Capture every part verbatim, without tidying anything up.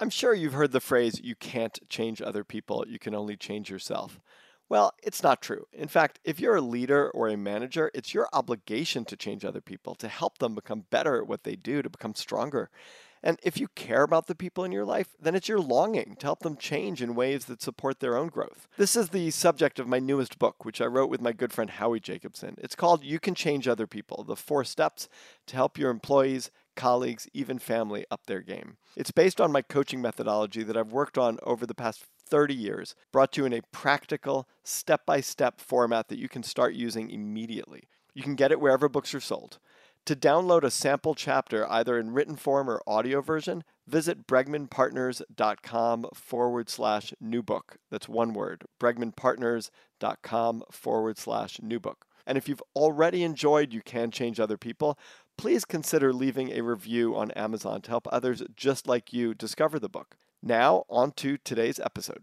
I'm sure you've heard the phrase, you can't change other people, you can only change yourself. Well, it's not true. In fact, if you're a leader or a manager, it's your obligation to change other people, to help them become better at what they do, to become stronger. And if you care about the people in your life, then it's your longing to help them change in ways that support their own growth. This is the subject of my newest book, which I wrote with my good friend Howie Jacobson. It's called You Can Change Other People, The Four Steps to Help Your Employees, Colleagues, Even Family Up Their Game. It's based on my coaching methodology that I've worked on over the past thirty years, brought to you in a practical, step-by-step format that you can start using immediately. You can get it wherever books are sold. To download a sample chapter, either in written form or audio version, visit bregman partners dot com forward slash new book. That's one word, bregman partners dot com forward slash new book. And if you've already enjoyed You Can Change Other People, please consider leaving a review on Amazon to help others just like you discover the book. Now, on to today's episode.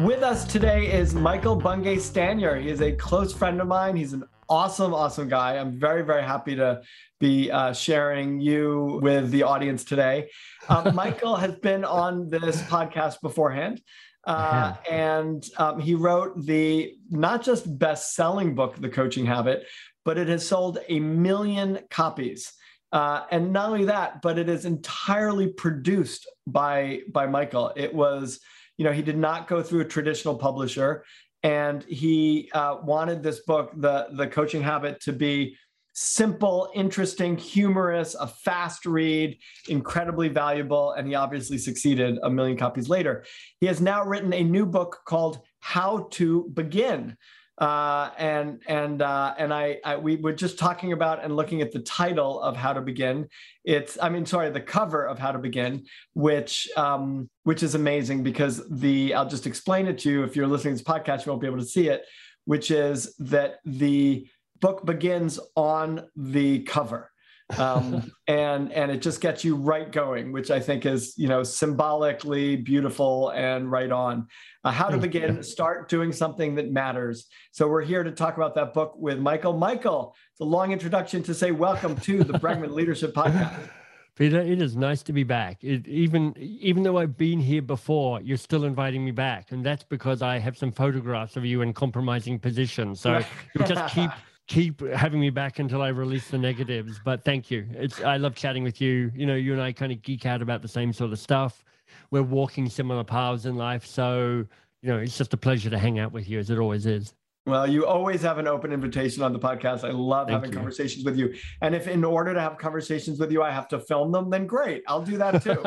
With us today is Michael Bungay Stanier. He is a close friend of mine. He's an awesome, awesome guy. I'm very, very happy to be uh, sharing you with the audience today. Uh, Michael has been on this podcast beforehand, uh, and um, he wrote the not just best-selling book, The Coaching Habit, but it has sold a million copies. Uh, and not only that, but it is entirely produced by, by Michael. It was... You know, he did not go through a traditional publisher, and he uh, wanted this book, the, the Coaching Habit, to be simple, interesting, humorous, a fast read, incredibly valuable, and he obviously succeeded a million copies later. He has now written a new book called How to Begin, uh, and and uh, and I, I we were just talking about and looking at the title of How to Begin. It's, I mean, sorry, the cover of How to Begin, which um, which is amazing because the, I'll just explain it to you. If you're listening to this podcast, you won't be able to see it, which is that the book begins on the cover. Um, and and it just gets you right going, which I think is, you know, symbolically beautiful and right on. Uh, how to Begin, start doing something that matters. So we're here to talk about that book with Michael. Michael, it's a long introduction to say welcome to the Bregman Leadership Podcast. Peter, it is nice to be back. It, even even though I've been here before, you're still inviting me back. And that's because I have some photographs of you in compromising positions. So you just keep... keep having me back until I release the negatives, but thank you. It's, I love chatting with you. You know, you and I kind of geek out about the same sort of stuff. We're walking similar paths in life. So, you know, it's just a pleasure to hang out with you, as it always is. Well, you always have an open invitation on the podcast. I love Thank having you. Conversations with you. And if in order to have conversations with you, I have to film them, then great, I'll do that too.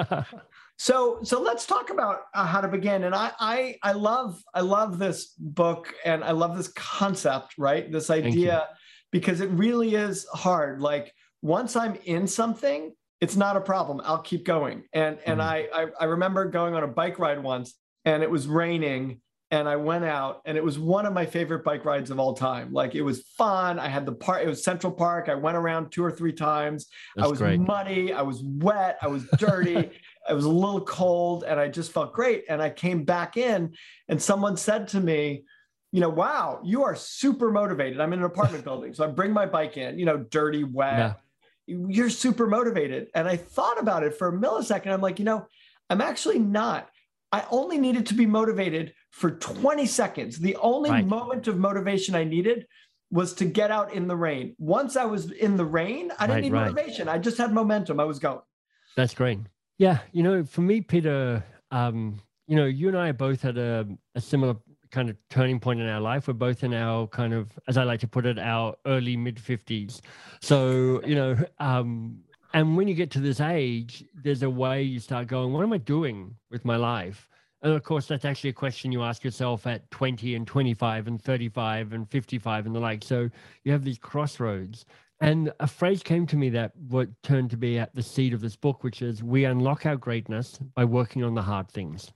so, so let's talk about uh, How to Begin. And I, I, I love, I love this book, and I love this concept, right? This idea, because it really is hard. Like, once I'm in something, it's not a problem. I'll keep going. And mm-hmm. and I, I, I remember going on a bike ride once, and it was raining. And I went out, and it was one of my favorite bike rides of all time. Like, it was fun. I had the park, it was Central Park. I went around two or three times. That's I was great. Muddy. I was wet. I was dirty. I was a little cold, and I just felt great. And I came back in, and someone said to me, you know, wow, you are super motivated. I'm in an apartment building. So I bring my bike in, you know, dirty, wet. Yeah. You're super motivated. And I thought about it for a millisecond. I'm like, you know, I'm actually not. I only needed to be motivated for twenty seconds. The only right. moment of motivation I needed was to get out in the rain. Once I was in the rain, I didn't right, need right. motivation. I just had momentum. I was going. That's great. Yeah. You know, for me, Peter, um, you know, you and I both had a, a similar kind of turning point in our life. We're both in our kind of, as I like to put it, our early mid fifties. So, you know, um, and when you get to this age, there's a way you start going, what am I doing with my life? And of course, that's actually a question you ask yourself at twenty and twenty-five and thirty-five and fifty-five and the like. So you have these crossroads. And a phrase came to me that would turn to be at the seed of this book, which is, we unlock our greatness by working on the hard things.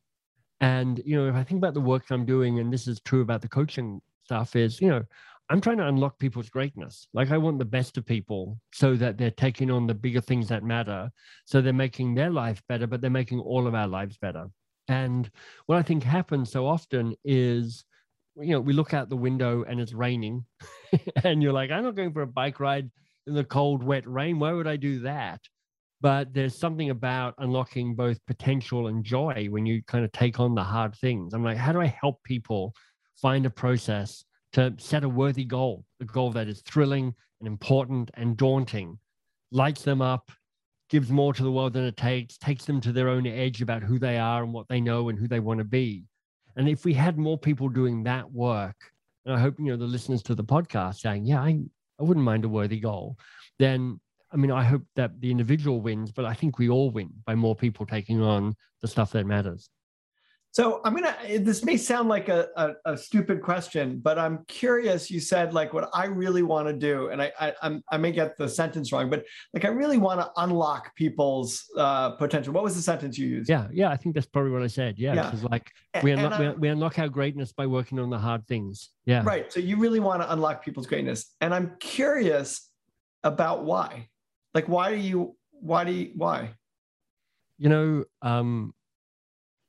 And, you know, if I think about the work I'm doing, and this is true about the coaching stuff, is, you know, I'm trying to unlock people's greatness. Like, I want the best of people so that they're taking on the bigger things that matter. So they're making their life better, but they're making all of our lives better. And what I think happens so often is, you know, we look out the window and it's raining and you're like, I'm not going for a bike ride in the cold, wet rain. Why would I do that? But there's something about unlocking both potential and joy when you kind of take on the hard things. I'm like, how do I help people find a process to set a worthy goal, a goal that is thrilling and important and daunting, lights them up, gives more to the world than it takes, takes them to their own edge about who they are and what they know and who they want to be. And if we had more people doing that work, and I hope, you know, the listeners to the podcast saying, yeah, I, I wouldn't mind a worthy goal, then, I mean, I hope that the individual wins, but I think we all win by more people taking on the stuff that matters. So I'm going to, this may sound like a, a, a stupid question, but I'm curious, you said like what I really want to do, and I, I, I'm, I may get the sentence wrong, but like, I really want to unlock people's uh, potential. What was the sentence you used? Yeah. Yeah. I think that's probably what I said. Yeah. yeah. It was like, we unlock, we, we unlock our greatness by working on the hard things. Yeah. Right. So you really want to unlock people's greatness. And I'm curious about why, like, why do you, why do you, why? You know, um,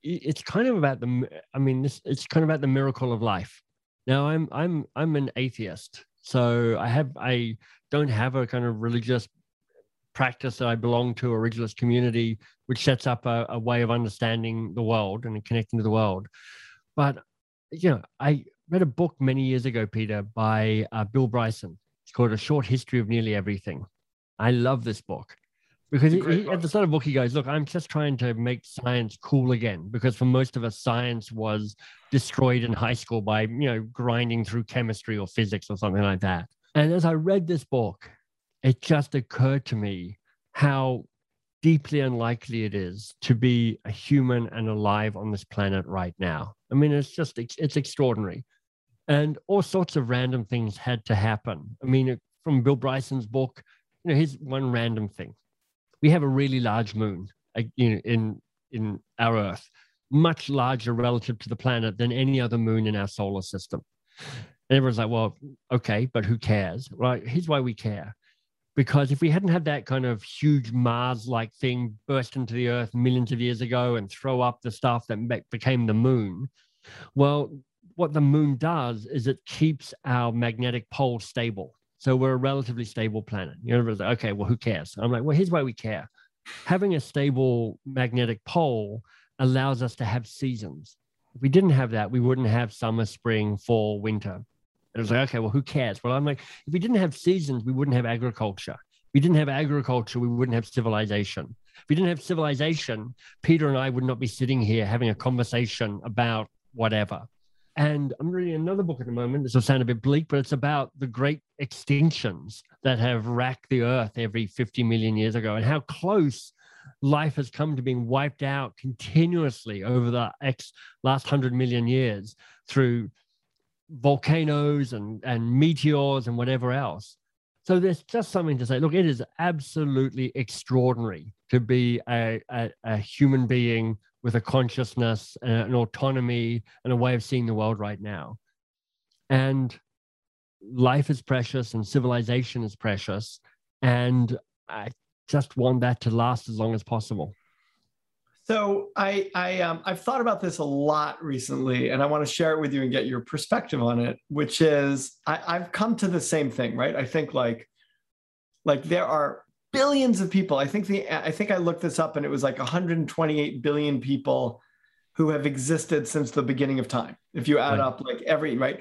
it's kind of about the, I mean, this, it's kind of about the miracle of life. Now I'm, I'm, I'm an atheist. So I have, I don't have a kind of religious practice that I belong to, a religious community, which sets up a, a way of understanding the world and connecting to the world. But, you know, I read a book many years ago, Peter, by uh, Bill Bryson. It's called A Short History of Nearly Everything. I love this book. Because he, he, at the start of the book, he goes, look, I'm just trying to make science cool again, because for most of us, science was destroyed in high school by, you know, grinding through chemistry or physics or something like that. And as I read this book, it just occurred to me how deeply unlikely it is to be a human and alive on this planet right now. I mean, it's just, it's, it's extraordinary. And all sorts of random things had to happen. I mean, it, from Bill Bryson's book, you know, here's one random thing. We have a really large moon in, in, in our Earth, much larger relative to the planet than any other moon in our solar system. And everyone's like, well, okay, but who cares? Right? Here's why we care. Because if we hadn't had that kind of huge Mars-like thing burst into the Earth millions of years ago and throw up the stuff that became the moon, well, what the moon does is it keeps our magnetic pole stable. So we're a relatively stable planet. You know, like, okay, well, who cares? I'm like, well, here's why we care. Having a stable magnetic pole allows us to have seasons. If we didn't have that, we wouldn't have summer, spring, fall, winter. And it was like, okay, well, who cares? Well, I'm like, if we didn't have seasons, we wouldn't have agriculture. If we didn't have agriculture, we wouldn't have civilization. If we didn't have civilization, Peter and I would not be sitting here having a conversation about whatever. And I'm reading another book at the moment. This will sound a bit bleak, but it's about the great extinctions that have racked the Earth every fifty million years ago, and how close life has come to being wiped out continuously over the ex- last one hundred million years through volcanoes and, and meteors and whatever else. So there's just something to say. Look, it is absolutely extraordinary to be a, a, a human being with a consciousness, uh, an autonomy, and a way of seeing the world right now. And life is precious, and civilization is precious. And I just want that to last as long as possible. So I, I, um, I've thought about this a lot recently, and I want to share it with you and get your perspective on it, which is I, I've come to the same thing, right? I think like, like there are billions of people. I think the I think I looked this up, and it was like one hundred twenty-eight billion people who have existed since the beginning of time. If you add right. up like every right,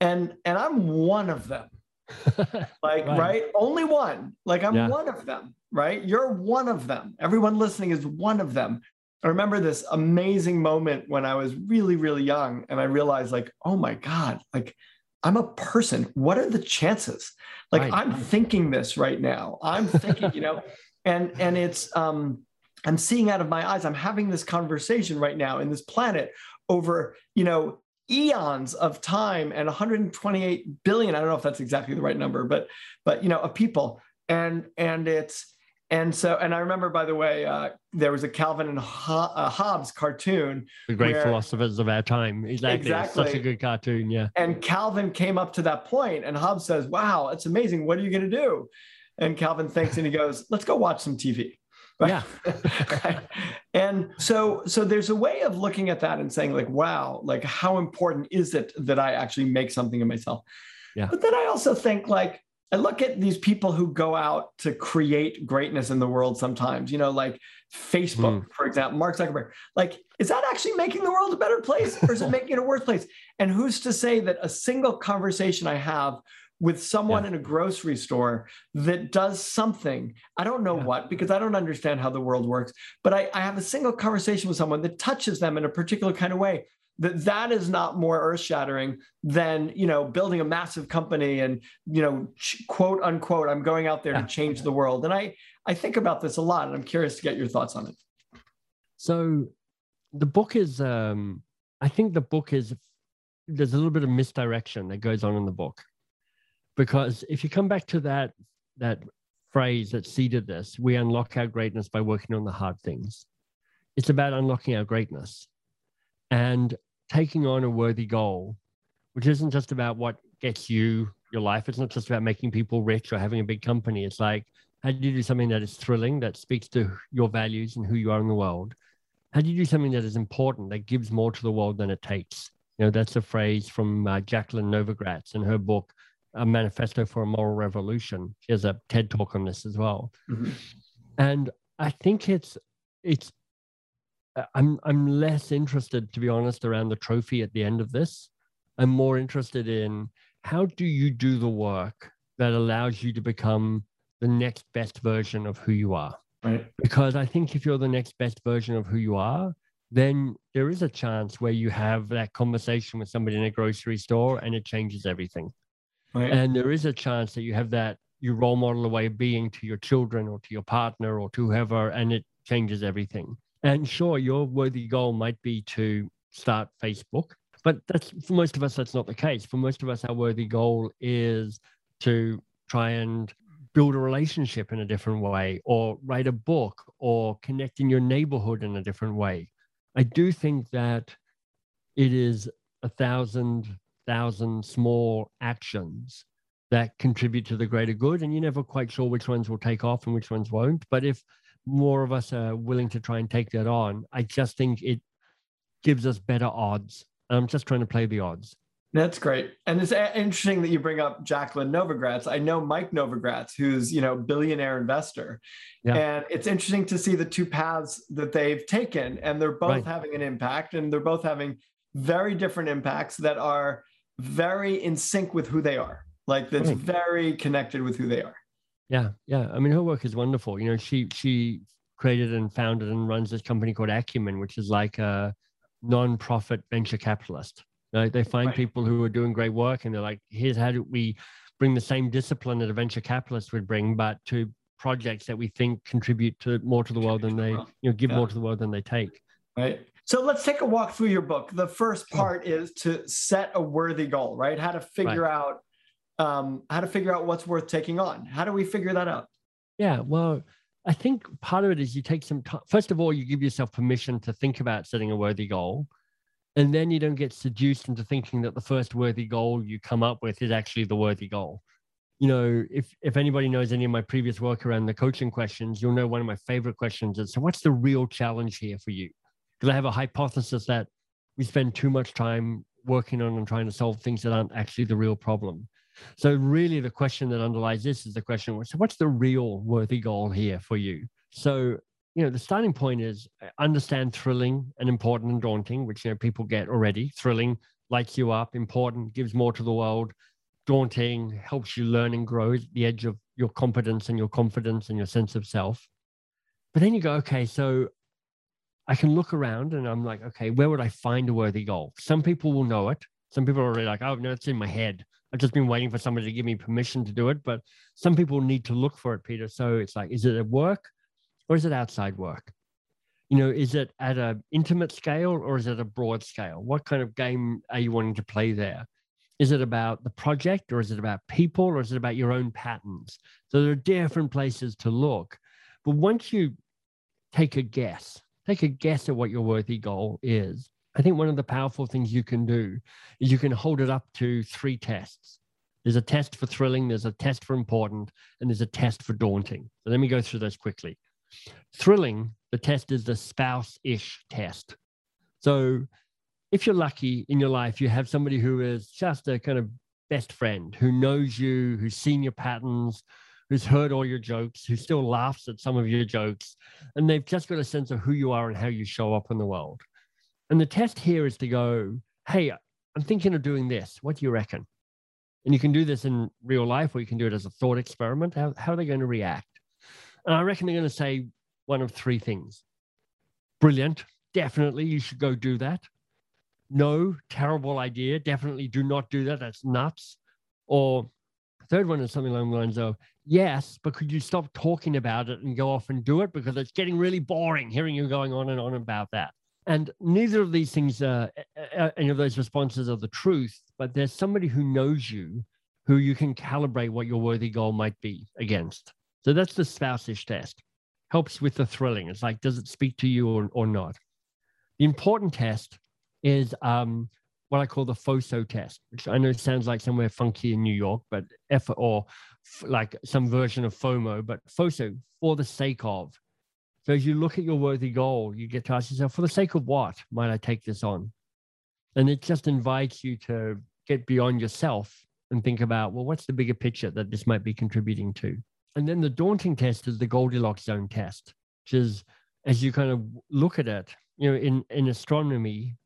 and and I'm one of them, like right. right, only one. Like I'm yeah. one of them, right? You're one of them. Everyone listening is one of them. I remember this amazing moment when I was really really young, and I realized like, oh my God, like, I'm a person. What are the chances? Like right. I'm thinking this right now. I'm thinking, you know, and, and it's, um, I'm seeing out of my eyes, I'm having this conversation right now in this planet over, you know, eons of time and one hundred twenty-eight billion, I don't know if that's exactly the right number, but, but, you know, of people. And, and it's, and so, and I remember, by the way, uh, there was a Calvin and Hob- uh, Hobbes cartoon. The great where, philosophers of our time. Exactly. exactly. Such a good cartoon. Yeah. And Calvin came up to that point and Hobbes says, wow, it's amazing. What are you going to do? And Calvin thinks, and he goes, let's go watch some T V. Right? Yeah. And so, so there's a way of looking at that and saying like, wow, like how important is it that I actually make something of myself? Yeah. But then I also think like, I look at these people who go out to create greatness in the world sometimes, you know, like Facebook, mm. for example, Mark Zuckerberg, like, is that actually making the world a better place or is it making it a worse place? And who's to say that a single conversation I have with someone yeah. in a grocery store that does something, I don't know yeah. what, because I don't understand how the world works, but I, I have a single conversation with someone that touches them in a particular kind of way, that that is not more earth-shattering than, you know, building a massive company and, you know, quote unquote, I'm going out there yeah. to change the world. And I, I think about this a lot and I'm curious to get your thoughts on it. So the book is, um, I think the book is, there's a little bit of misdirection that goes on in the book. Because if you come back to that that phrase that seeded this, we unlock our greatness by working on the hard things. It's about unlocking our greatness and taking on a worthy goal, which isn't just about what gets you your life. It's not just about making people rich or having a big company. It's like, how do you do something that is thrilling, that speaks to your values and who you are in the world? How do you do something that is important, that gives more to the world than it takes? You know, that's a phrase from uh, Jacqueline Novogratz in her book, A Manifesto for a Moral Revolution. She has a TED talk on this as well. Mm-hmm. And I think it's, it's, I'm, I'm less interested, to be honest, around the trophy at the end of this. I'm more interested in how do you do the work that allows you to become the next best version of who you are? Right. Because I think if you're the next best version of who you are, then there is a chance where you have that conversation with somebody in a grocery store and it changes everything. Right. And there is a chance that you have that, you role model a way of being to your children or to your partner or to whoever, and it changes everything. And sure, your worthy goal might be to start Facebook, but that's, for most of us, that's not the case. For most of us, our worthy goal is to try and build a relationship in a different way or write a book or connect in your neighborhood in a different way. I do think that it is a thousand... thousand small actions that contribute to the greater good, and you're never quite sure which ones will take off and which ones won't. But if more of us are willing to try and take that on, I just think it gives us better odds. I'm just trying to play the odds. That's great. And it's interesting that you bring up Jacqueline Novogratz. I know Mike Novogratz, who's, you know, billionaire investor. Yeah. And it's interesting to see the two paths that they've taken, and they're both right. having an impact, and they're both having very different impacts that are very in sync with who they are. Like that's right. very connected with who they are. Yeah. Yeah. I mean, her work is wonderful. You know, she, she created and founded and runs this company called Acumen, which is like a nonprofit venture capitalist. Uh, they find right. people who are doing great work and they're like, here's how do we bring the same discipline that a venture capitalist would bring, but to projects that we think contribute to more to the world than they, you know, give yeah. more to the world than they take. Right. So let's take a walk through your book. The first part is to set a worthy goal, right? How to figure right. out um, how to figure out what's worth taking on. How do we figure that out? Yeah, well, I think part of it is you take some time. First of all, you give yourself permission to think about setting a worthy goal. And then you don't get seduced into thinking that the first worthy goal you come up with is actually the worthy goal. You know, if if anybody knows any of my previous work around the coaching questions, you'll know one of my favorite questions is, so what's the real challenge here for you? Because I have a hypothesis that we spend too much time working on and trying to solve things that aren't actually the real problem. So really the question that underlies this is the question, so what's the real worthy goal here for you? So, you know, the starting point is understand thrilling and important and daunting, which, you know, people get already. Thrilling lights you up, important, gives more to the world, daunting helps you learn and grow at the edge of your competence and your confidence and your sense of self. But then you go, okay, so I can look around and I'm like, okay, where would I find a worthy goal? Some people will know it. Some people are already like, oh, no, it's in my head. I've just been waiting for somebody to give me permission to do it. But some people need to look for it, Peter. So it's like, is it at work or is it outside work? you know, is it at an intimate scale or is it a broad scale? What kind of game are you wanting to play there? Is it about the project or is it about people or is it about your own patterns? So there are different places to look. But once you take a guess, take a guess at what your worthy goal is, I think one of the powerful things you can do is you can hold it up to three tests. There's a test for thrilling, there's a test for important, and there's a test for daunting. So let me go through those quickly. Thrilling, the test is the spouse-ish test. So if you're lucky in your life, you have somebody who is just a kind of best friend, who knows you, who's seen your patterns, who's heard all your jokes, who still laughs at some of your jokes, and they've just got a sense of who you are and how you show up in the world. And the test here is to go, hey, I'm thinking of doing this. What do you reckon? And you can do this in real life, or you can do it as a thought experiment. How, how are they going to react? And I reckon they're going to say one of three things. Brilliant. Definitely, you should go do that. No, terrible idea. Definitely do not do that. That's nuts. Or the third one is something along the lines of, yes, but could you stop talking about it and go off and do it? Because it's getting really boring hearing you going on and on about that. And neither of these things, uh, any of those responses are the truth, but there's somebody who knows you, who you can calibrate what your worthy goal might be against. So that's the spouse-ish test. Helps with the thrilling. It's like, does it speak to you or, or not? The important test is um, what I call the FOSO test, which I know sounds like somewhere funky in New York, but F or f- like some version of FOMO, but FOSO, for the sake of. So as you look at your worthy goal, you get to ask yourself, for the sake of what might I take this on? And it just invites you to get beyond yourself and think about, well, what's the bigger picture that this might be contributing to? And then the daunting test is the Goldilocks zone test, which is, as you kind of look at it, you know, in, in astronomy,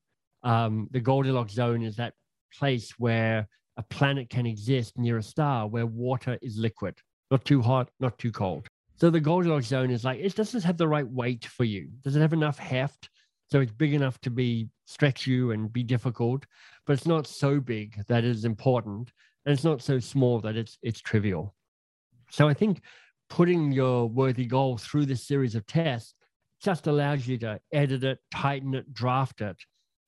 um, the Goldilocks zone is that place where a planet can exist near a star where water is liquid, not too hot, not too cold. So the Goldilocks zone is like, it doesn't have the right weight for you. Does it have enough heft? So it's big enough to be stretch you and be difficult, but it's not so big that it is important. And it's not so small that it's it's trivial. So I think putting your worthy goal through this series of tests just allows you to edit it, tighten it, draft it.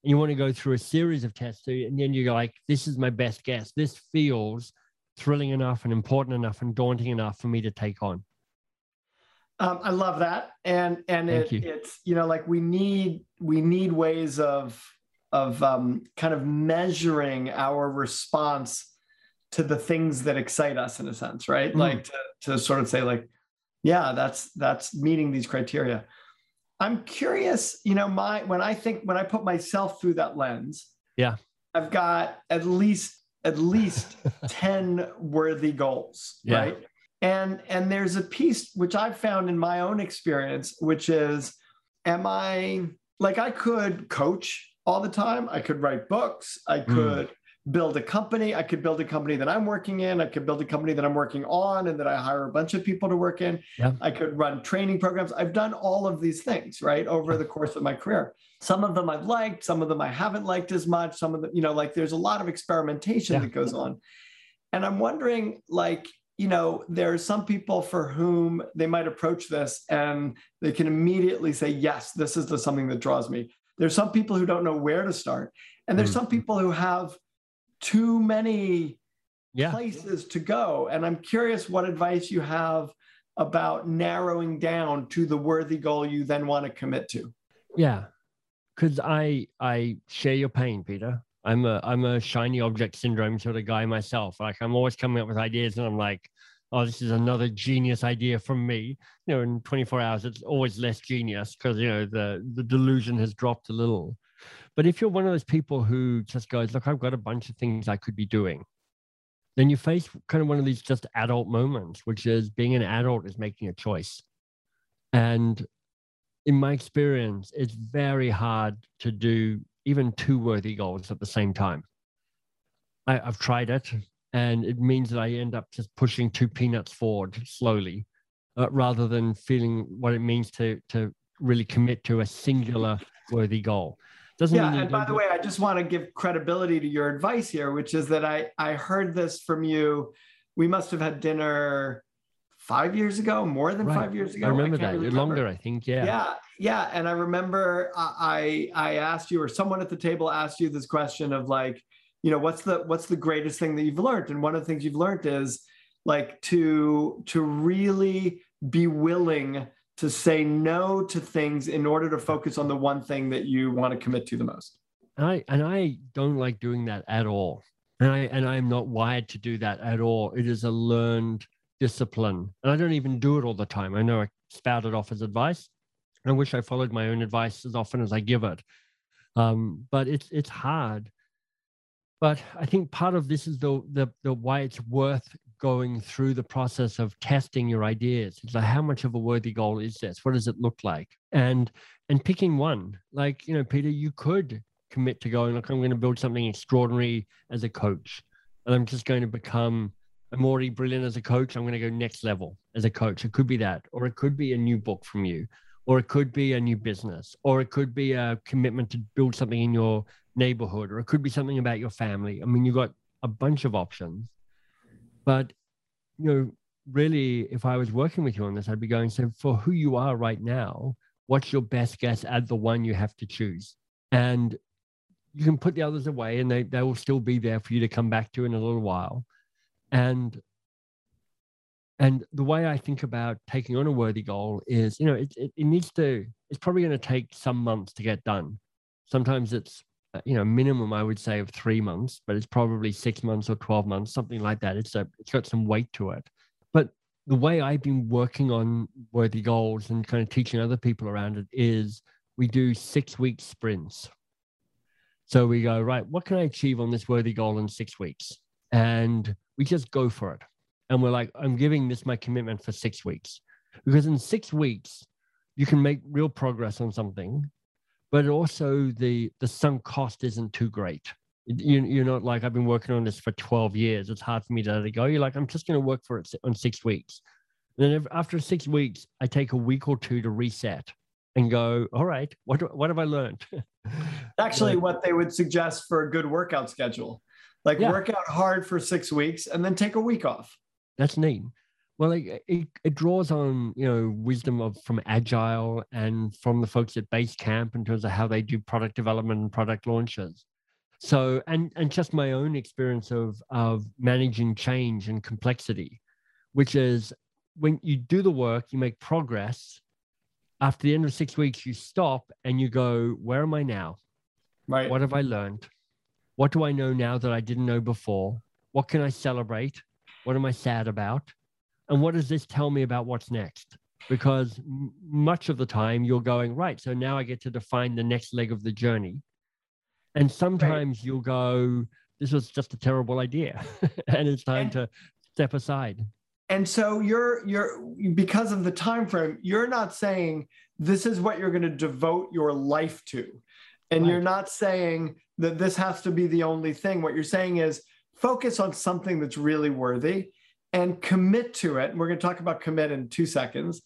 And you want to go through a series of tests. So, and then you go like, this is my best guess. This feels thrilling enough and important enough and daunting enough for me to take on. Um, I love that, and and it, you. it's you know like we need we need ways of of um, kind of measuring our response to the things that excite us in a sense, right? Mm-hmm. Like to, to sort of say like, yeah, that's that's meeting these criteria. I'm curious, you know, my when I think when I put myself through that lens, yeah, I've got at least at least ten worthy goals, yeah. right? And and there's a piece which I've found in my own experience, which is, am I, like I could coach all the time. I could write books. I could mm. build a company. I could build a company that I'm working in. I could build a company that I'm working on and that I hire a bunch of people to work in. Yeah. I could run training programs. I've done all of these things, right, over the course of my career. Some of them I've liked. Some of them I haven't liked as much. Some of them, you know, like there's a lot of experimentation yeah. that goes on. And I'm wondering, like, you know, there are some people for whom they might approach this and they can immediately say, yes, this is the something that draws me. There's some people who don't know where to start. And there's mm. some people who have too many yeah. places to go. And I'm curious what advice you have about narrowing down to the worthy goal you then want to commit to. Yeah, because I I share your pain, Peter. I'm a I'm a shiny object syndrome sort of guy myself. Like I'm always coming up with ideas and I'm like, oh, this is another genius idea from me. You know, in twenty-four hours, it's always less genius because, you know, the, the delusion has dropped a little. But if you're one of those people who just goes, look, I've got a bunch of things I could be doing, then you face kind of one of these just adult moments, which is being an adult is making a choice. And in my experience, it's very hard to do even two worthy goals at the same time. I, I've tried it, and it means that I end up just pushing two peanuts forward slowly, uh, rather than feeling what it means to to really commit to a singular worthy goal. Doesn't yeah, mean and by the way, I just want to give credibility to your advice here, which is that I I heard this from you. We must have had dinner five years ago, more than right. five years ago. I remember I that. Really remember. Longer, I think. Yeah. Yeah. Yeah. And I remember I, I asked you, or someone at the table asked you this question of like, you know, what's the, what's the greatest thing that you've learned? And one of the things you've learned is like to, to really be willing to say no to things in order to focus on the one thing that you want to commit to the most. And I, and I don't like doing that at all. And I, and I'm not wired to do that at all. It is a learned discipline. And I don't even do it all the time. I know I spout it off as advice. I wish I followed my own advice as often as I give it. Um, but it's, it's hard. But I think part of this is the, the, the why it's worth going through the process of testing your ideas. It's like, how much of a worthy goal is this? What does it look like? And, and picking one, like, you know, Peter, you could commit to going, look, I'm going to build something extraordinary as a coach. And I'm just going to become, I'm already brilliant as a coach. I'm going to go next level as a coach. It could be that, or it could be a new book from you, or it could be a new business, or it could be a commitment to build something in your neighborhood, or it could be something about your family. I mean, you've got a bunch of options. But, you know, really, if I was working with you on this, I'd be going, so for who you are right now, what's your best guess at the one you have to choose? And you can put the others away, and they, they will still be there for you to come back to in a little while. And and the way I think about taking on a worthy goal is, you know, it, it, it needs to, it's probably going to take some months to get done. Sometimes it's, you know, minimum, I would say, of three months, but it's probably six months or twelve months, something like that. It's a, it's got some weight to it. But the way I've been working on worthy goals and kind of teaching other people around it is we do six week sprints. So we go, right, what can I achieve on this worthy goal in six weeks? And we just go for it. And we're like, I'm giving this my commitment for six weeks. Because in six weeks, you can make real progress on something, but also the, the sunk cost isn't too great. You, you're not like, I've been working on this for twelve years. It's hard for me to let it go. You're like, I'm just going to work for it on six weeks. And then after six weeks, I take a week or two to reset and go, all right, what, what have I learned? Actually, like, what they would suggest for a good workout schedule, like yeah. work out hard for six weeks and then take a week off. That's neat. Well, it, it, it draws on, you know, wisdom of from Agile and from the folks at Basecamp in terms of how they do product development and product launches. So, and, and just my own experience of, of managing change and complexity, which is when you do the work, you make progress. After the end of six weeks, you stop and you go, where am I now? Right. What have I learned? What do I know now that I didn't know before? What can I celebrate? What am I sad about? And what does this tell me about what's next? Because m- much of the time you're going, right, so now I get to define the next leg of the journey. And sometimes right. you'll go, this was just a terrible idea. And it's time and, to step aside. And so you're, you're, because of the time frame, you're not saying this is what you're going to devote your life to. And right. you're not saying that this has to be the only thing. What you're saying is focus on something that's really worthy and commit to it. And we're going to talk about commit in two seconds.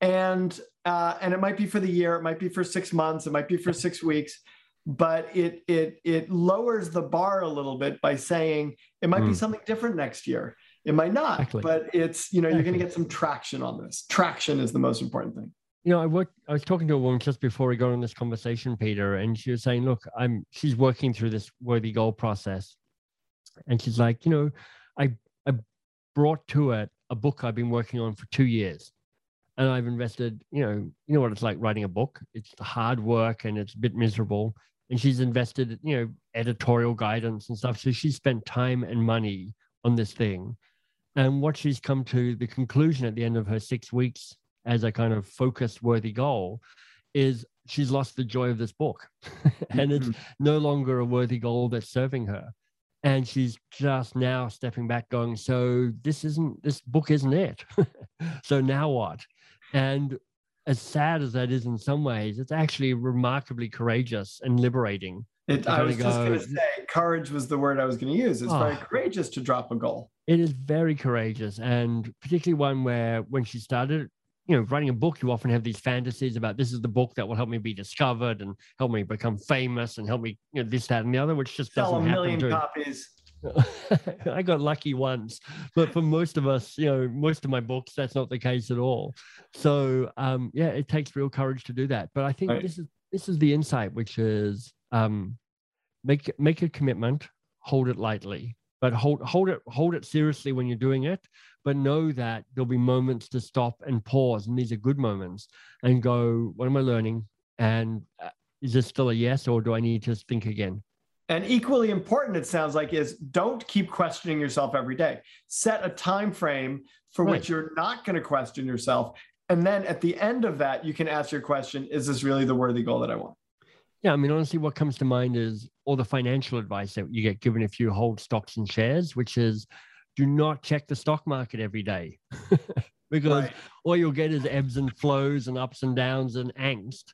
And, uh, and it might be for the year, it might be for six months, it might be for six weeks, but it, it, it lowers the bar a little bit by saying it might mm. be something different next year. It might not, exactly. but it's, you know, exactly. you're going to get some traction on this. Traction is the most important thing. You know, I worked, I was talking to a woman just before we got on this conversation, Peter, and she was saying, look, I'm, she's working through this worthy goal process. And she's like, you know, I, I brought to it a book I've been working on for two years. And I've invested, you know, you know what it's like writing a book. It's hard work and it's a bit miserable. And she's invested, you know, editorial guidance and stuff. So she spent time and money on this thing. And what she's come to the conclusion at the end of her six weeks as a kind of focused worthy goal is she's lost the joy of this book. And it's no longer a worthy goal that's serving her. And she's just now stepping back going, so this isn't, this book isn't it. So now what? And as sad as that is in some ways, it's actually remarkably courageous and liberating. It, I was go, just going to say courage was the word I was going to use. It's oh, very courageous to drop a goal. It is very courageous. And particularly one where when she started, you know, writing a book, you often have these fantasies about this is the book that will help me be discovered and help me become famous and help me, you know, this, that, and the other, which just doesn't happen. Sell a million copies. I got lucky once, but for most of us, you know, most of my books, that's not the case at all. So um, yeah, it takes real courage to do that. But I think right. this is this is the insight, which is um, make make a commitment, hold it lightly, but hold hold it hold it seriously when you're doing it. But know that there'll be moments to stop and pause, and these are good moments, and go, what am I learning? And uh, is this still a yes, or do I need to think again? And equally important, it sounds like, is don't keep questioning yourself every day. Set a time frame for right. which you're not going to question yourself. And then at the end of that, you can ask your question, is this really the worthy goal that I want? Yeah, I mean, honestly, what comes to mind is all the financial advice that you get given if you hold stocks and shares, which is do not check the stock market every day because right. all you'll get is ebbs and flows and ups and downs and angst.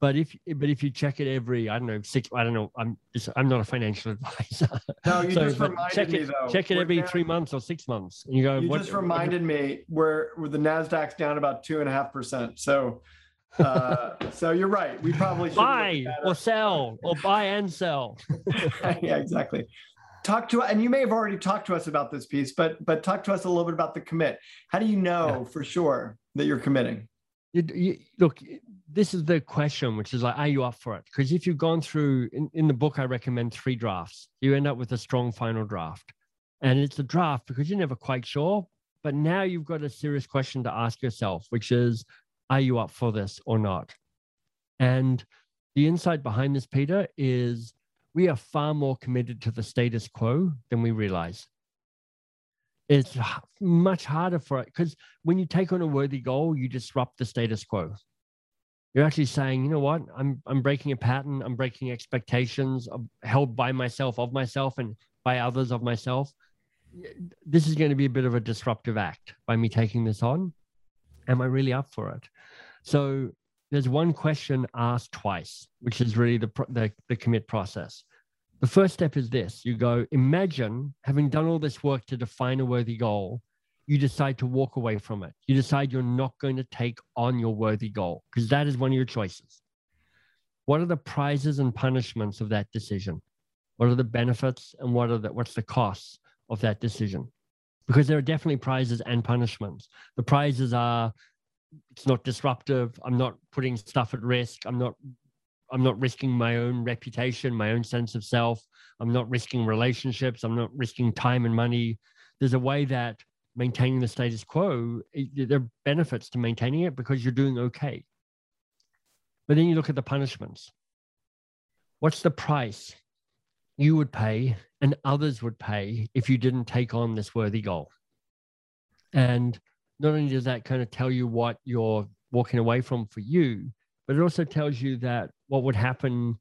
But if but if you check it every, I don't know, six, I don't know, I'm I'm not a financial advisor. No, you so, just reminded check me it, though. Check it every now, three months or six months. And you go, you what, just reminded what, me where, where the NASDAQ's down about two and a half percent. So uh, so you're right. We probably should buy or sell or buy and sell. Yeah, exactly. Talk to, and you may have already talked to us about this piece, but but talk to us a little bit about the commit. How do you know yeah. for sure that you're committing? You, you, look, this is the question, which is like, are you up for it? Because if you've gone through, in, in the book, I recommend three drafts. You end up with a strong final draft. And it's a draft because you're never quite sure. But now you've got a serious question to ask yourself, which is, are you up for this or not? And the insight behind this, Peter, is we are far more committed to the status quo than we realize. It's much harder for it because when you take on a worthy goal, you disrupt the status quo. You're actually saying, you know what, I'm I'm breaking a pattern, I'm breaking expectations I'm held by myself, of myself, and by others of myself. This is going to be a bit of a disruptive act by me taking this on. Am I really up for it? So there's one question asked twice, which is really the the, the commit process. The first step is this. You go, imagine having done all this work to define a worthy goal, you decide to walk away from it. You decide you're not going to take on your worthy goal because that is one of your choices. What are the prizes and punishments of that decision? What are the benefits and what are the, what's the costs of that decision? Because there are definitely prizes and punishments. The prizes are, it's not disruptive. I'm not putting stuff at risk. I'm not I'm not risking my own reputation, my own sense of self. I'm not risking relationships. I'm not risking time and money. There's a way that maintaining the status quo, it, there are benefits to maintaining it because you're doing okay. But then you look at the punishments. What's the price you would pay and others would pay if you didn't take on this worthy goal? And not only does that kind of tell you what you're walking away from for you, but it also tells you that what would happen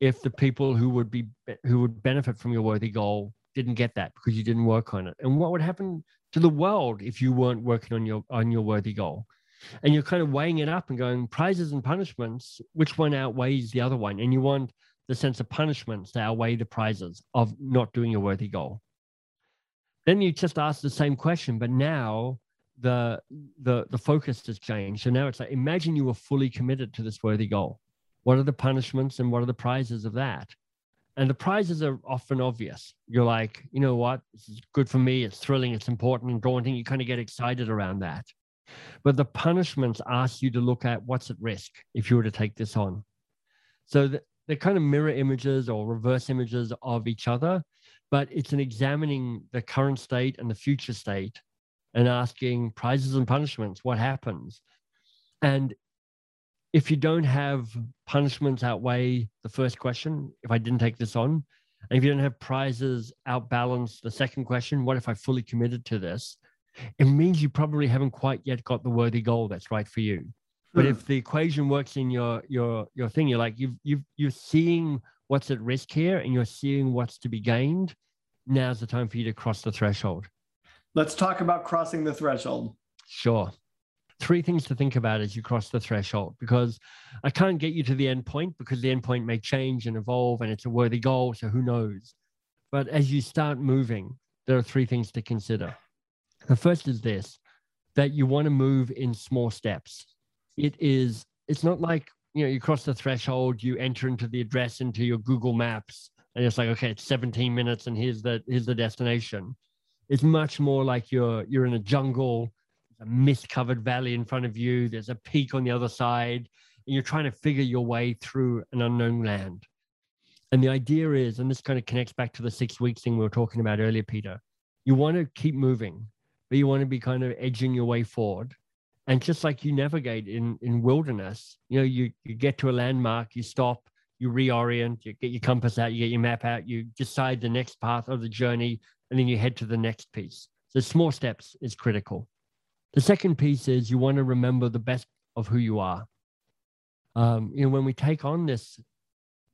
if the people who would be who would benefit from your worthy goal didn't get that because you didn't work on it, and what would happen to the world if you weren't working on your on your worthy goal. And you're kind of weighing it up and going, prizes and punishments, which one outweighs the other one? And you want the sense of punishments to outweigh the prizes of not doing your worthy goal. Then you just ask the same question, but now the the the focus has changed. So now it's like, imagine you were fully committed to this worthy goal. What are the punishments and what are the prizes of that? And the prizes are often obvious. You're like, you know what, this is good for me, it's thrilling, it's important and daunting. You kind of get excited around that. But the punishments ask you to look at what's at risk if you were to take this on. So the, they're kind of mirror images or reverse images of each other, but it's an examining the current state and the future state and asking prizes and punishments, what happens? And if you don't have punishments outweigh the first question, if I didn't take this on, and if you don't have prizes outbalance the second question, what if I fully committed to this? It means you probably haven't quite yet got the worthy goal that's right for you. But mm-hmm. if the equation works in your your your thing, you're like, you've, you've, you're seeing what's at risk here and you're seeing what's to be gained. Now's the time for you to cross the threshold. Let's talk about crossing the threshold. Sure. Three things to think about as you cross the threshold, because I can't get you to the end point because the end point may change and evolve and it's a worthy goal. So who knows? But as you start moving, there are three things to consider. The first is this, that you want to move in small steps. It is, it's not like, you know, you cross the threshold, you enter into the address into your Google Maps and it's like, okay, it's seventeen minutes and here's the here's the destination. It's much more like you're you're in a jungle, a mist-covered valley in front of you, there's a peak on the other side, and you're trying to figure your way through an unknown land. And the idea is, and this kind of connects back to the six weeks thing we were talking about earlier, Peter, you want to keep moving, but you want to be kind of edging your way forward. And just like you navigate in, in wilderness, you know, you, you get to a landmark, you stop, you reorient, you get your compass out, you get your map out, you decide the next path of the journey, and then you head to the next piece. So small steps is critical. The second piece is you want to remember the best of who you are. Um, you know, when we take on this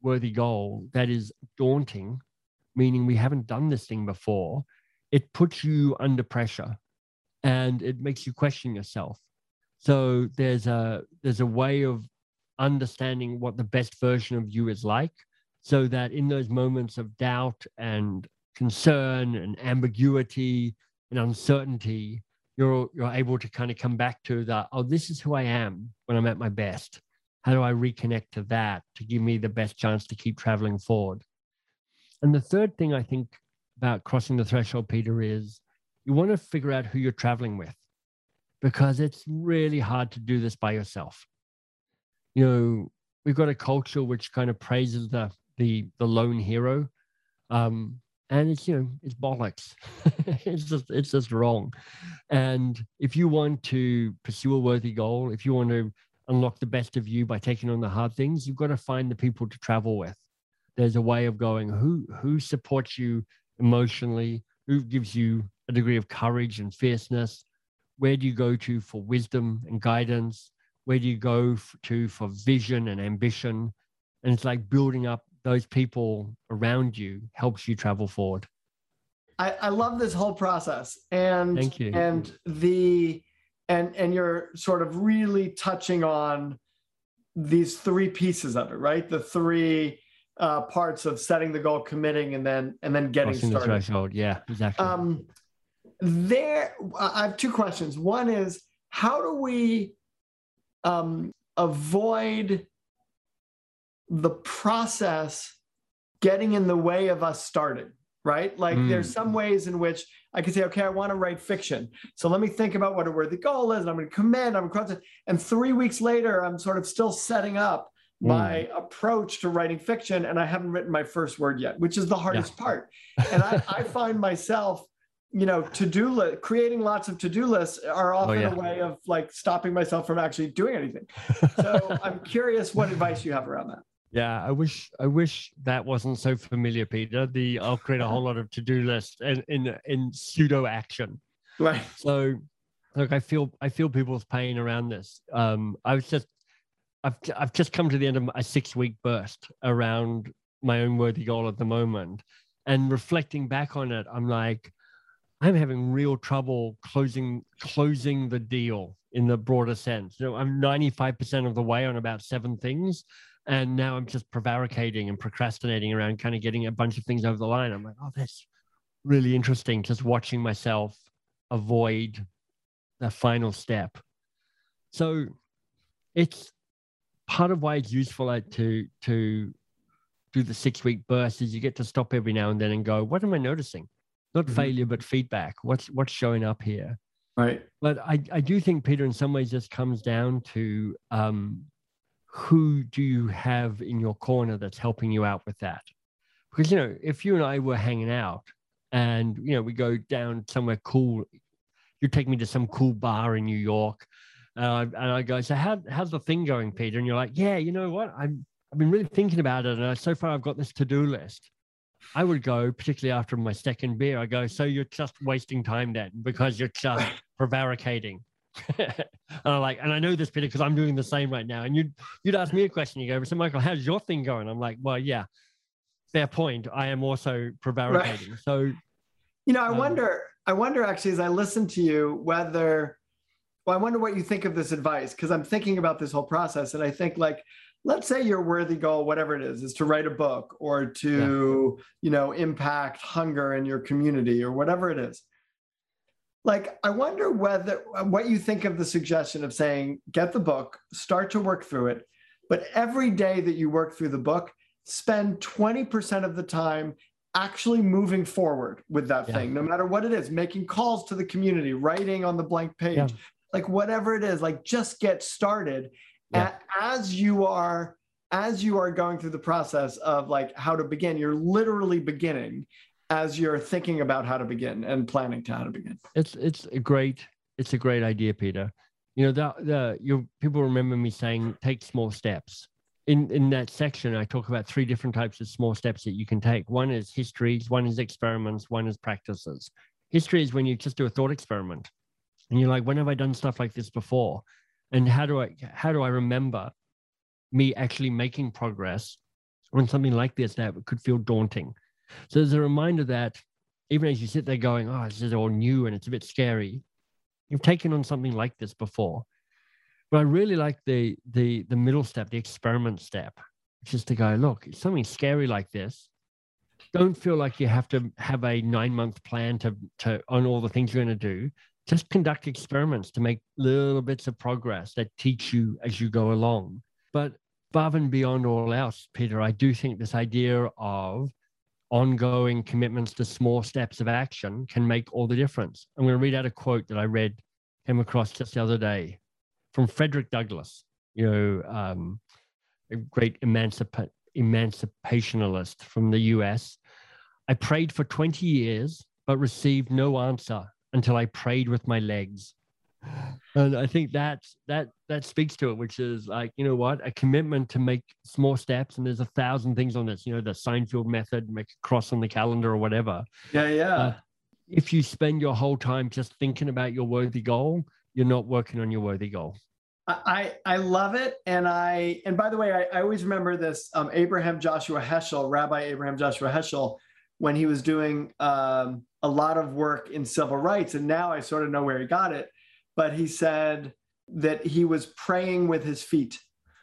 worthy goal that is daunting, meaning we haven't done this thing before, it puts you under pressure and it makes you question yourself. So there's a there's a way of understanding what the best version of you is like, so that in those moments of doubt and concern and ambiguity and uncertainty, you're you're able to kind of come back to the, oh, this is who I am when I'm at my best. How do I reconnect to that to give me the best chance to keep traveling forward? And the third thing I think about crossing the threshold, Peter, is you want to figure out who you're traveling with, because it's really hard to do this by yourself. You know, we've got a culture which kind of praises the the, the lone hero, um, and it's, you know, it's bollocks. it's just it's just wrong. And if you want to pursue a worthy goal, if you want to unlock the best of you by taking on the hard things, you've got to find the people to travel with. There's a way of going, who who supports you emotionally, who gives you a degree of courage and fierceness, where do you go to for wisdom and guidance, where do you go f- to for vision and ambition? And it's like building up those people around you helps you travel forward. I, I love this whole process. And Thank you. and the And and you're sort of really touching on these three pieces of it, right? The three uh, parts of setting the goal, committing, and then and then getting Crossing started. The threshold. Yeah, exactly. Um, there, I have two questions. One is, how do we um, avoid the process getting in the way of us starting? Right? Like mm. there's some ways in which I can say, okay, I want to write fiction. So let me think about what a worthy goal is. And I'm going to commit, I'm going to cross it. And three weeks later, I'm sort of still setting up mm. my approach to writing fiction. And I haven't written my first word yet, which is the hardest yeah. part. And I, I find myself, you know, to-do list, creating lots of to-do lists are often oh, yeah. a way of like stopping myself from actually doing anything. So I'm curious what advice you have around that. Yeah, I wish I wish that wasn't so familiar, Peter. The I'll create a whole lot of to-do lists and in in pseudo action. Right. So, look, I feel I feel people's pain around this. Um, I was just I've I've just come to the end of a six-week burst around my own worthy goal at the moment, and reflecting back on it, I'm like, I'm having real trouble closing closing the deal in the broader sense. You know, I'm ninety-five percent of the way on about seven things. And now I'm just prevaricating and procrastinating around kind of getting a bunch of things over the line. I'm like, oh, that's really interesting. Just watching myself avoid the final step. So it's part of why it's useful like, to, to do the six-week burst is you get to stop every now and then and go, what am I noticing? Not mm-hmm. failure, but feedback. What's what's showing up here? Right. But I, I do think, Peter, in some ways this comes down to... Um, who do you have in your corner that's helping you out with that? Because, you know, if you and I were hanging out and, you know, we go down somewhere cool, you take me to some cool bar in New York, uh, and I go, so how, how's the thing going, Peter? And you're like, yeah, you know what? I'm, I've been really thinking about it. And I, so far I've got this to-do list. I would go, particularly after my second beer, I go, so you're just wasting time then because you're just prevaricating. And I'm like, and I know this, Peter, because I'm doing the same right now. And you'd you'd ask me a question, you go, so Michael, how's your thing going? I'm like, well, yeah, fair point. I am also prevaricating. Right. So, you know, I um, wonder, I wonder actually, as I listen to you, whether, well, I wonder what you think of this advice, because I'm thinking about this whole process. And I think like, let's say your worthy goal, whatever it is, is to write a book or to, yeah. you know, impact hunger in your community or whatever it is. Like, I wonder whether what you think of the suggestion of saying, get the book, start to work through it, but every day that you work through the book, spend twenty percent of the time actually moving forward with that yeah. thing, no matter what it is, making calls to the community, writing on the blank page, yeah. like whatever it is, like just get started yeah. as you are, as you are going through the process of like how to begin. You're literally beginning as you're thinking about how to begin and planning to how to begin. It's, it's a great, it's a great idea, Peter. You know, the, the, your people remember me saying, take small steps. In, in that section, I talk about three different types of small steps that you can take. One is histories, one is experiments, one is practices. History is when you just do a thought experiment and you're like, when have I done stuff like this before? And how do I, how do I remember me actually making progress on something like this that could feel daunting? So there's a reminder that even as you sit there going, oh, this is all new and it's a bit scary, you've taken on something like this before. But I really like the the the middle step, the experiment step, which is to go, look, it's something scary like this. Don't feel like you have to have a nine-month plan to, to on all the things you're going to do. Just conduct experiments to make little bits of progress that teach you as you go along. But above and beyond all else, Peter, I do think this idea of ongoing commitments to small steps of action can make all the difference. I'm going to read out a quote that I read, came across just the other day, from Frederick Douglass, you know, um, a great emancip- emancipationalist from the U S. I prayed for twenty years, but received no answer until I prayed with my legs. And I think that, that, that speaks to it, which is like, you know what, a commitment to make small steps. And there's a thousand things on this, you know, the Seinfeld method, make a cross on the calendar or whatever. Yeah, yeah. Uh, if you spend your whole time just thinking about your worthy goal, you're not working on your worthy goal. I, I love it. And I, and by the way, I, I always remember this, um, Abraham Joshua Heschel, Rabbi Abraham Joshua Heschel, when he was doing um, a lot of work in civil rights. And now I sort of know where he got it, but he said that he was praying with his feet,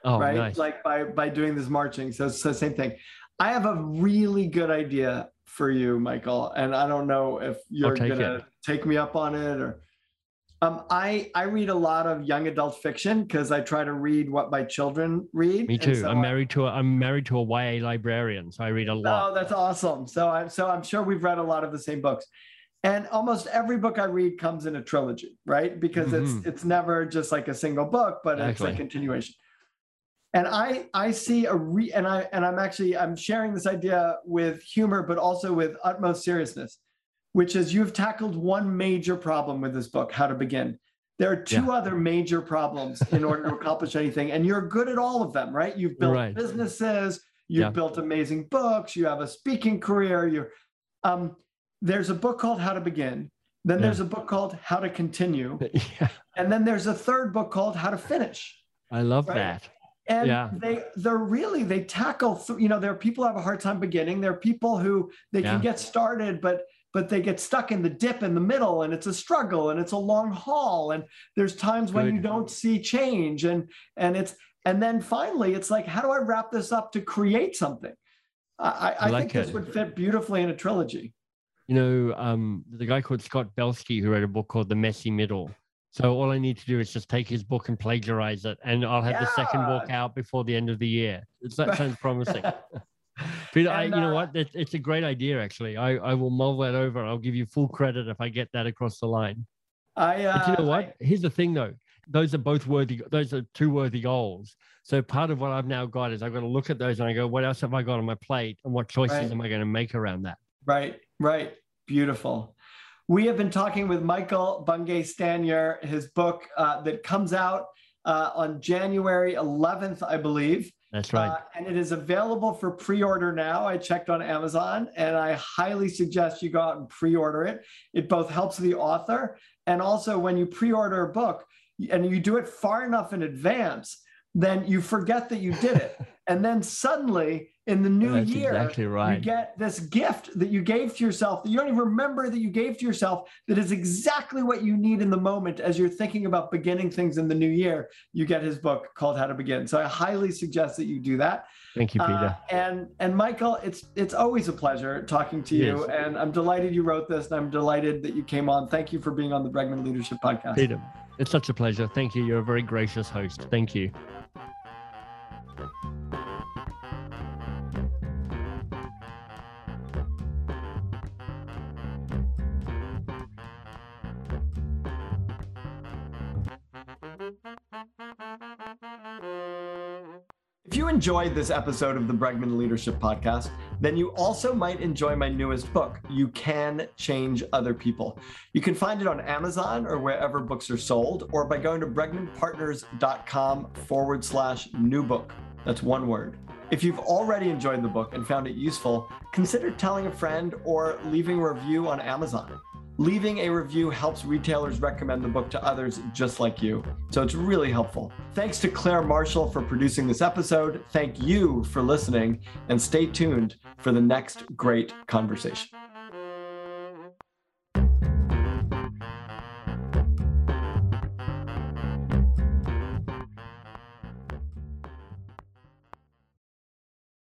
oh, right? Nice. Like by, by doing this marching. So it's the same thing. I have a really good idea for you, Michael. And I don't know if you're going to take me up on it or... Um, I, I read a lot of young adult fiction because I try to read what my children read. Me too. So I'm married to a, I'm married to a Y A librarian, so I read a lot. Oh, that's awesome. So I'm so I'm sure we've read a lot of the same books, and almost every book I read comes in a trilogy, right? Because mm-hmm. it's it's never just like a single book, but exactly. It's like continuation. And I I see a re and I and I'm actually I'm sharing this idea with humor, but also with utmost seriousness, which is you've tackled one major problem with this book, How to Begin. There are two yeah. other major problems in order to accomplish anything, and you're good at all of them, right? You've built right. businesses, you've yeah. built amazing books, you have a speaking career. You're, um, there's a book called How to Begin. Then yeah. there's a book called How to Continue. yeah. And then there's a third book called How to Finish. I love right? that. And yeah. they, they're really, they tackle, th- you know, there are people who have a hard time beginning. There are people who, they yeah. can get started, but but they get stuck in the dip in the middle, and it's a struggle and it's a long haul. And there's times Good. when you don't see change. And, and it's, and then finally it's like, how do I wrap this up to create something? I, I, I like think it. This would fit beautifully in a trilogy. You know, um, the guy called Scott Belsky, who wrote a book called The Messy Middle. So all I need to do is just take his book and plagiarize it. And I'll have yeah. the second book out before the end of the year. It's, that sounds promising. Peter, and, I, you know uh, what? It, it's a great idea, actually. I, I will mull that over. I'll give you full credit if I get that across the line. I, uh, but you know what? I, Here's the thing, though. Those are both worthy. Those are two worthy goals. So part of what I've now got is I've got to look at those and I go, what else have I got on my plate? And what choices right. am I going to make around that? Right, right. Beautiful. We have been talking with Michael Bungay Stanier. His book uh, that comes out uh, on January eleventh, I believe. That's right. Uh, and it is available for pre-order now. I checked on Amazon, and I highly suggest you go out and pre-order it. It both helps the author, and also when you pre-order a book and you do it far enough in advance, then you forget that you did it. And then suddenly in the new That's year, exactly right. you get this gift that you gave to yourself that you don't even remember that you gave to yourself that is exactly what you need in the moment as you're thinking about beginning things in the new year. You get his book called How to Begin. So I highly suggest that you do that. Thank you, Peter. Uh, and and Michael, it's it's always a pleasure talking to you. Yes. And I'm delighted you wrote this, and I'm delighted that you came on. Thank you for being on the Bregman Leadership Podcast. Peter, it's such a pleasure. Thank you. You're a very gracious host. Thank you. If you enjoyed this episode of the Bregman Leadership Podcast, then you also might enjoy my newest book, You Can Change Other People. You can find it on Amazon or wherever books are sold, or by going to bregman partners dot com forward slash new book. That's one word. If you've already enjoyed the book and found it useful, consider telling a friend or leaving a review on Amazon. Leaving a review helps retailers recommend the book to others just like you, so it's really helpful. Thanks to Claire Marshall for producing this episode. Thank you for listening, and stay tuned for the next great conversation.